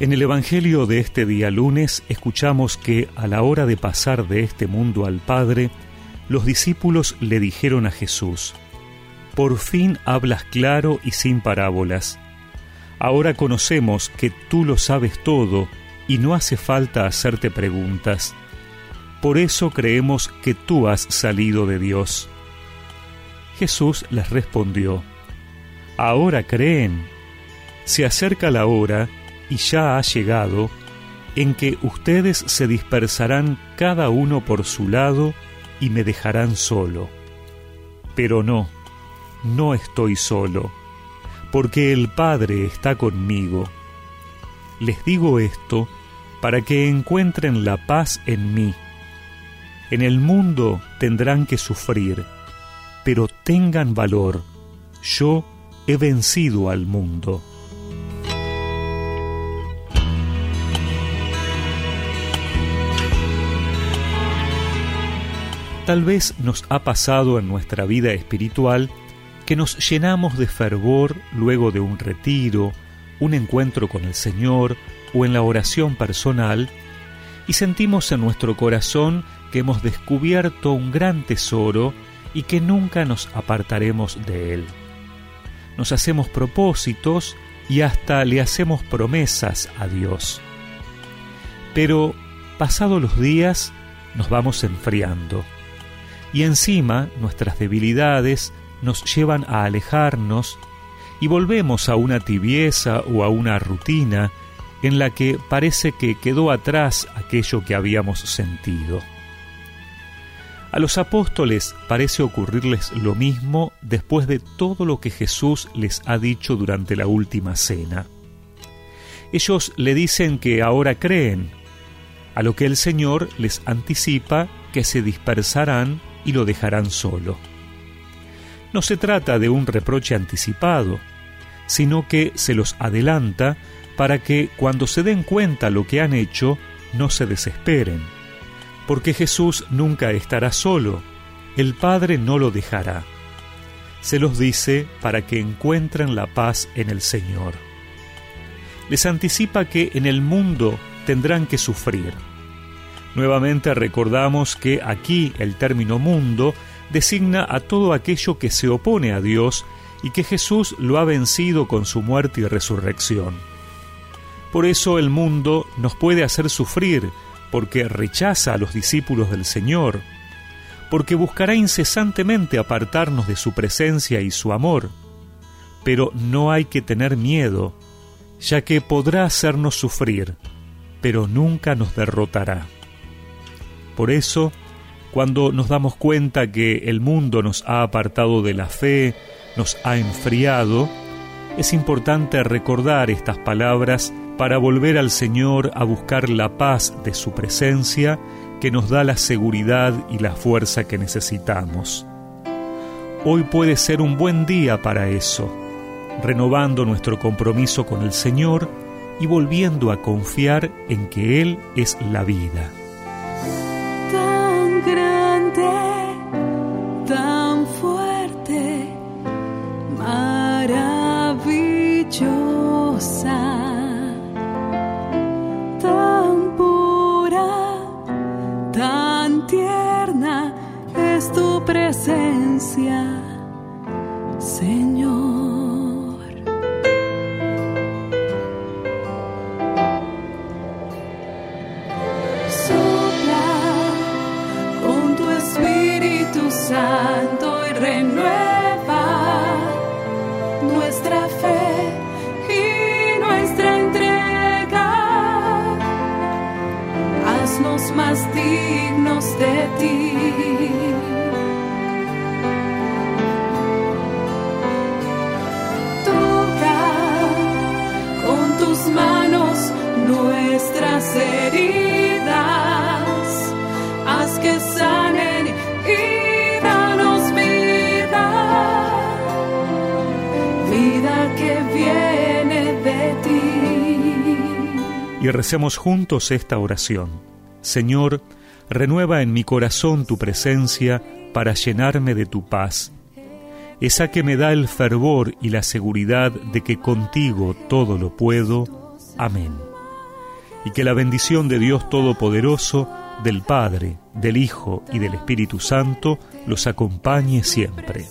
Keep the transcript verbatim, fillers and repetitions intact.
En el Evangelio de este día lunes escuchamos que a la hora de pasar de este mundo al Padre, los discípulos le dijeron a Jesús: «Por fin hablas claro y sin parábolas. Ahora conocemos que tú lo sabes todo y no hace falta hacerte preguntas. Por eso creemos que tú has salido de Dios». Jesús les respondió: «Ahora creen. Se acerca la hora, y ya ha llegado, en que ustedes se dispersarán cada uno por su lado y me dejarán solo. Pero no, no estoy solo, porque el Padre está conmigo. Les digo esto para que encuentren la paz en mí. En el mundo tendrán que sufrir, pero tengan valor, yo he vencido al mundo». Tal vez nos ha pasado en nuestra vida espiritual que nos llenamos de fervor luego de un retiro, un encuentro con el Señor o en la oración personal, y sentimos en nuestro corazón que hemos descubierto un gran tesoro y que nunca nos apartaremos de él. Nos hacemos propósitos y hasta le hacemos promesas a Dios. Pero pasados los días nos vamos enfriando. Y encima nuestras debilidades nos llevan a alejarnos y volvemos a una tibieza o a una rutina en la que parece que quedó atrás aquello que habíamos sentido. A los apóstoles parece ocurrirles lo mismo después de todo lo que Jesús les ha dicho durante la última cena. Ellos le dicen que ahora creen, a lo que el Señor les anticipa que se dispersarán y lo dejarán solo. No se trata de un reproche anticipado, sino que se los adelanta para que cuando se den cuenta lo que han hecho, no se desesperen, porque Jesús nunca estará solo, el Padre no lo dejará. Se los dice para que encuentren la paz en el Señor. Les anticipa que en el mundo tendrán que sufrir. Nuevamente recordamos que aquí el término mundo designa a todo aquello que se opone a Dios y que Jesús lo ha vencido con su muerte y resurrección. Por eso el mundo nos puede hacer sufrir, porque rechaza a los discípulos del Señor, porque buscará incesantemente apartarnos de su presencia y su amor. Pero no hay que tener miedo, ya que podrá hacernos sufrir, pero nunca nos derrotará. Por eso, cuando nos damos cuenta que el mundo nos ha apartado de la fe, nos ha enfriado, es importante recordar estas palabras para volver al Señor a buscar la paz de su presencia que nos da la seguridad y la fuerza que necesitamos. Hoy puede ser un buen día para eso, renovando nuestro compromiso con el Señor y volviendo a confiar en que Él es la vida. Tan pura, tan tierna es tu presencia, Señor. Sopla con tu Espíritu Santo y renueva nuestra fe. Más dignos de ti. Toca con tus manos nuestras heridas, haz que sanen y danos vida, vida que viene de ti. Y recemos juntos esta oración. Señor, renueva en mi corazón tu presencia para llenarme de tu paz, esa que me da el fervor y la seguridad de que contigo todo lo puedo. Amén. y que la bendición de Dios Todopoderoso, del Padre, del Hijo y del Espíritu Santo los acompañe siempre.